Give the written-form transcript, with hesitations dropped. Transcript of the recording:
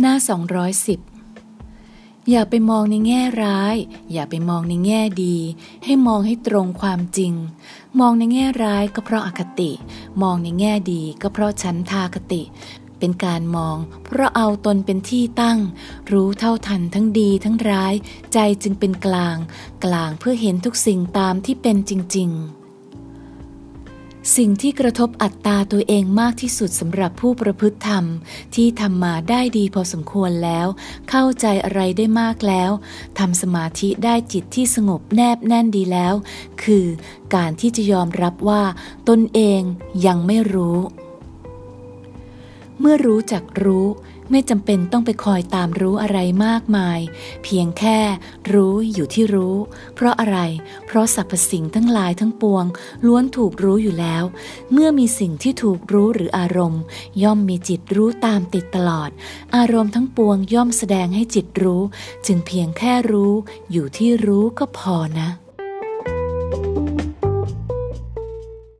หน้า210อย่าไปมองในแง่ร้ายอย่าไปมองในแง่ดีให้มองให้ตรงความจริงมองในแง่ร้ายก็เพราะอคติมองในแง่ดีก็เพราะฉันทาคติเป็นการมองเพราะเอาตนเป็นที่ตั้งรู้เท่าทันทั้งดีทั้งร้ายใจจึงเป็นกลางกลางเพื่อเห็นทุกสิ่งตามที่เป็นจริงๆสิ่งที่กระทบอัตตาตัวเองมากที่สุดสำหรับผู้ประพฤติธรรมที่ทำมาได้ดีพอสมควรแล้วเข้าใจอะไรได้มากแล้วทำสมาธิได้จิตที่สงบแนบแน่นดีแล้วคือการที่จะยอมรับว่าตนเองยังไม่รู้เมื่อรู้จักรู้ไม่จำเป็นต้องไปคอยตามรู้อะไรมากมายเพียงแค่รู้อยู่ที่รู้เพราะอะไรเพราะสรรพสิ่งทั้งหลายทั้งปวงล้วนถูกรู้อยู่แล้วเมื่อมีสิ่งที่ถูกรู้หรืออารมณ์ย่อมมีจิตรู้ตามติดตลอดอารมณ์ทั้งปวงย่อมแสดงให้จิตรู้จึงเพียงแค่รู้อยู่ที่รู้ก็พอนะ